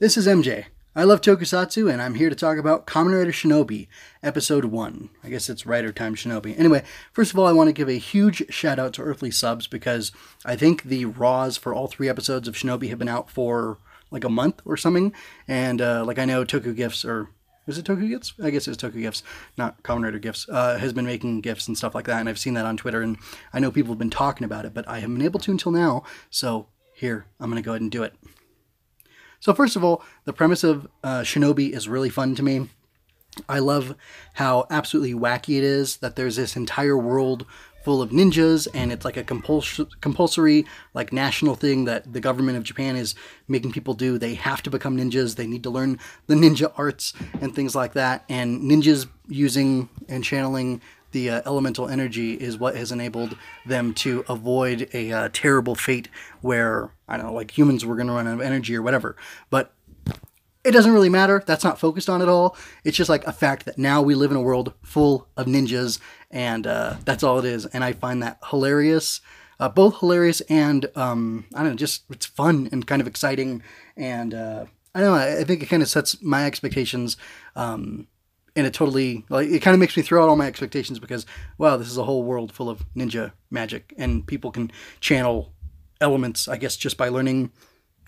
This is MJ. I love Tokusatsu, and I'm here to talk about Kamen Rider Shinobi, Episode 1. I guess it's Rider Time Shinobi. Anyway, first of all, I want to give a huge shout-out to Earthly Subs, because I think the Raws for all 3 episodes of Shinobi have been out for, like, a month or something. And, like, I know Toku Gifts, or... is it Toku Gifts? I guess it's Toku Gifts, not Kamen Rider Gifts, has been making gifts and stuff like that, and I've seen that on Twitter, and I know people have been talking about it, but I haven't been able to until now, so here, I'm going to go ahead and do it. So first of all, the premise of Shinobi is really fun to me. I love how absolutely wacky it is that there's this entire world full of ninjas, and it's like a compulsory, like, national thing that the government of Japan is making people do. They have to become ninjas. They need to learn the ninja arts and things like that. And ninjas using and channeling the elemental energy is what has enabled them to avoid a terrible fate where, I don't know, like, humans were going to run out of energy or whatever. But it doesn't really matter. That's not focused on at all. It's just like a fact that now we live in a world full of ninjas, and that's all it is. And I find that hilarious, both hilarious and, I don't know, just it's fun and kind of exciting. And I don't know, I think it kind of sets my expectations and it totally, like, it kind of makes me throw out all my expectations because, wow, this is a whole world full of ninja magic, and people can channel elements, I guess, just by learning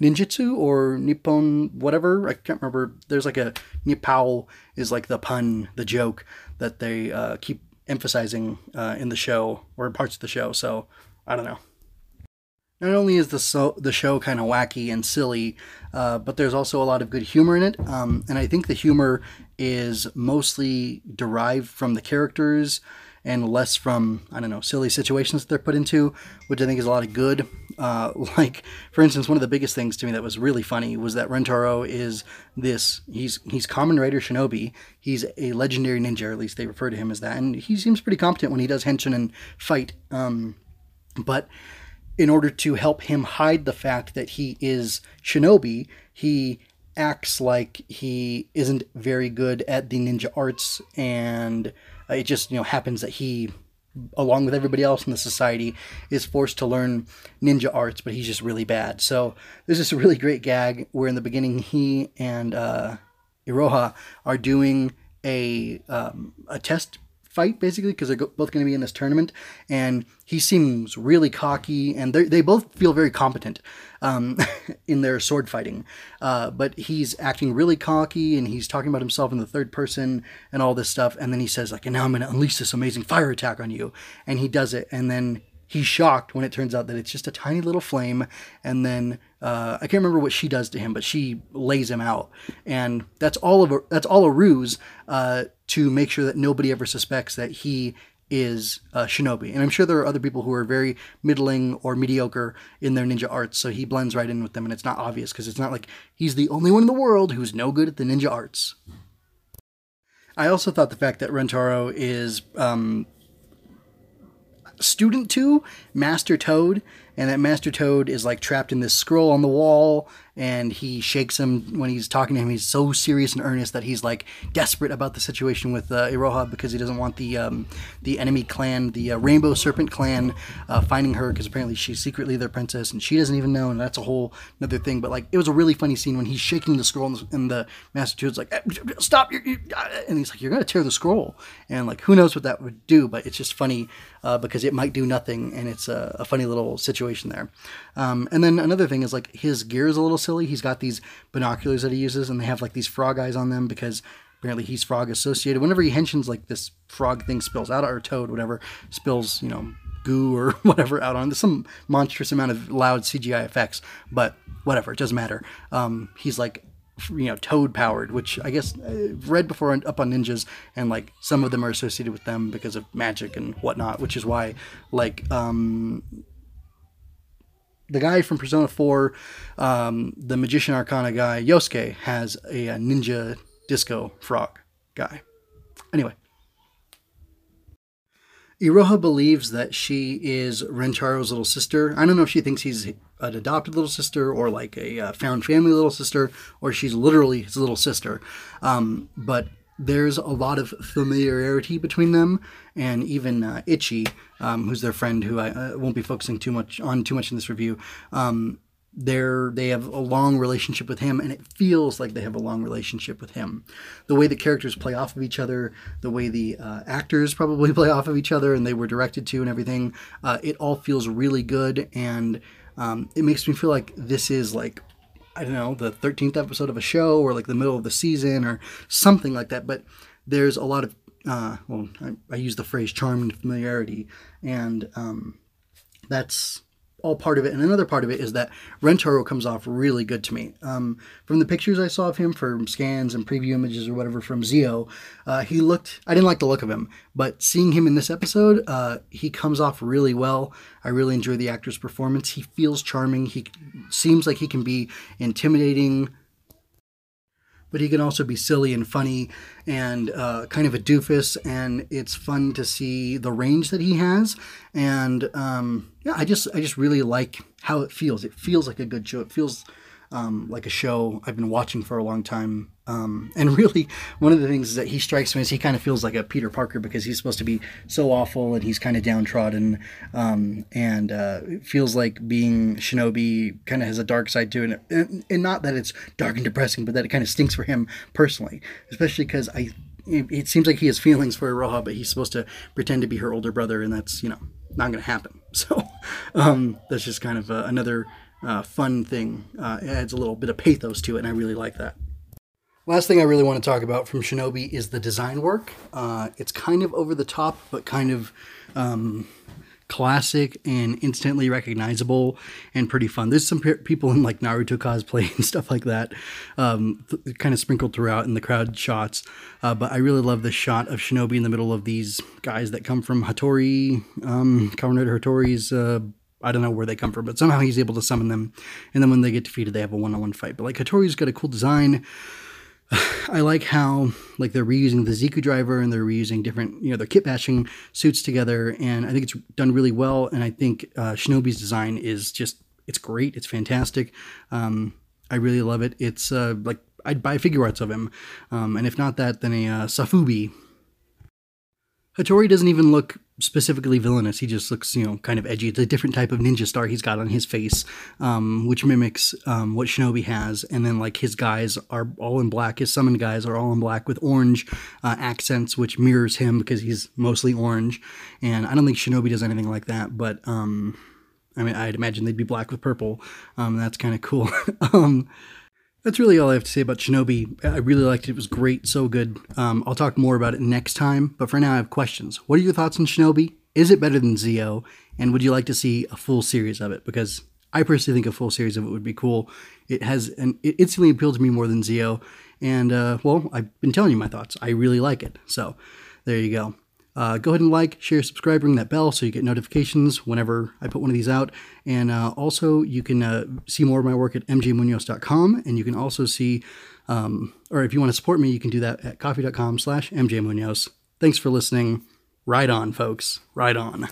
ninjutsu or Nippon whatever. I can't remember. There's like a Nippao is like the pun, the joke that they keep emphasizing in the show or in parts of the show. So I don't know. Not only is the show kind of wacky and silly, but there's also a lot of good humor in it. And I think the humor is mostly derived from the characters and less from, I don't know, silly situations that they're put into, which I think is a lot of good. Like, for instance, one of the biggest things to me that was really funny was that Rentaro is this, he's Kamen Rider Shinobi. He's a legendary ninja, or at least they refer to him as that. And he seems pretty competent when he does Henshin and fight. But in order to help him hide the fact that he is Shinobi, he acts like he isn't very good at the ninja arts, and it just, you know, happens that he, along with everybody else in the society, is forced to learn ninja arts, but he's just really bad. So there's this really great gag where in the beginning he and Iroha are doing a test fight, basically, because they're both going to be in this tournament, and he seems really cocky, and they both feel very competent in their sword fighting, but he's acting really cocky, and he's talking about himself in the third person and all this stuff, and then he says, like, and now I'm going to unleash this amazing fire attack on you, and he does it, and then he's shocked when it turns out that it's just a tiny little flame, and then I can't remember what she does to him, but she lays him out, and that's all a ruse to make sure that nobody ever suspects that he is Shinobi. And I'm sure there are other people who are very middling or mediocre in their ninja arts, so he blends right in with them, and it's not obvious because it's not like he's the only one in the world who's no good at the ninja arts. I also thought the fact that Rentaro is student to Master Toad, and that Master Toad is like trapped in this scroll on the wall, and he shakes him when he's talking to him. He's so serious and earnest that he's like desperate about the situation with Iroha because he doesn't want the enemy clan, the Rainbow Serpent clan, finding her, because apparently she's secretly their princess and she doesn't even know, and that's a whole another thing. But like, it was a really funny scene when he's shaking the scroll, and the Master Toad's like, stop, and he's like, you're gonna tear the scroll, and like, who knows what that would do, but it's just funny because it might do nothing, and it's a funny little situation there. And then another thing is, like, his gear is a little silly. He's got these binoculars that he uses, and they have like these frog eyes on them because apparently he's frog associated. Whenever he henshins, like, this frog thing spills out, or Toad, whatever, spills, you know, goo or whatever out on. There's some monstrous amount of loud CGI effects, but whatever, it doesn't matter. He's like, you know, Toad powered, which I guess I've read before up on ninjas, and like some of them are associated with them because of magic and whatnot, which is why, like, the guy from Persona 4, the Magician Arcana guy, Yosuke, has a ninja disco frog guy. Anyway. Iroha believes that she is Rentaro's little sister. I don't know if she thinks he's an adopted little sister or like a found family little sister, or she's literally his little sister. But there's a lot of familiarity between them, and even Itchy, who's their friend, who I won't be focusing too much on in this review, they have a long relationship with him, and it feels like they have a long relationship with him. The way the characters play off of each other, the way the actors probably play off of each other, and they were directed to and everything, it all feels really good, and it makes me feel like this is like, I don't know, the 13th episode of a show, or like the middle of the season, or something like that. But there's a lot of, well, I use the phrase charm and familiarity, and that's all part of it. And another part of it is that Rentaro comes off really good to me. From the pictures I saw of him, from scans and preview images or whatever from Zi-O, he looked, I didn't like the look of him, but seeing him in this episode, he comes off really well. I really enjoy the actor's performance. He feels charming. He seems like he can be intimidating, but he can also be silly and funny and kind of a doofus, and it's fun to see the range that he has. And yeah, I just really like how it feels. It feels like a good show. It feels like a show I've been watching for a long time. And really, one of the things that he strikes me is he kind of feels like a Peter Parker, because he's supposed to be so awful and he's kind of downtrodden, and it feels like being Shinobi kind of has a dark side too, and not that it's dark and depressing, but that it kind of stinks for him personally, especially because it seems like he has feelings for Iroha, but he's supposed to pretend to be her older brother, and that's, you know, not going to happen. So that's just kind of another fun thing. It adds a little bit of pathos to it, and I really like that. Last thing I really want to talk about from Shinobi is the design work. It's kind of over the top, but kind of classic and instantly recognizable and pretty fun. There's some people in like Naruto cosplay and stuff like that, kind of sprinkled throughout in the crowd shots. But I really love this shot of Shinobi in the middle of these guys that come from Hattori, Kamen Rider Hattori's, I don't know where they come from, but somehow he's able to summon them. And then when they get defeated, they have a one-on-one fight. But like, Hattori's got a cool design. I like how like they're reusing the Ziku driver, and they're reusing different, you know, they're kit bashing suits together. And I think it's done really well. And I think Shinobi's design is just, it's great. It's fantastic. I really love it. It's like, I'd buy figure arts of him. And if not that, then a Safubi. Hattori doesn't even look specifically villainous. He just looks, you know, kind of edgy. It's a different type of ninja star he's got on his face, which mimics what Shinobi has. And then like his guys are all in black. His summoned guys are all in black with orange accents, which mirrors him because he's mostly orange. And I don't think Shinobi does anything like that, but I mean, I'd imagine they'd be black with purple. That's kind of cool. That's really all I have to say about Shinobi. I really liked it. It was great. So good. I'll talk more about it next time. But for now, I have questions. What are your thoughts on Shinobi? Is it better than Zi-O? And would you like to see a full series of it? Because I personally think a full series of it would be cool. It instantly appealed to me more than Zi-O. And, well, I've been telling you my thoughts. I really like it. So there you go. Go ahead and like, share, subscribe, ring that bell so you get notifications whenever I put one of these out. And also, you can see more of my work at mjmunoz.com. And you can also see, or if you want to support me, you can do that at coffee.com/mjmunoz. Thanks for listening. Ride on, folks. Ride on.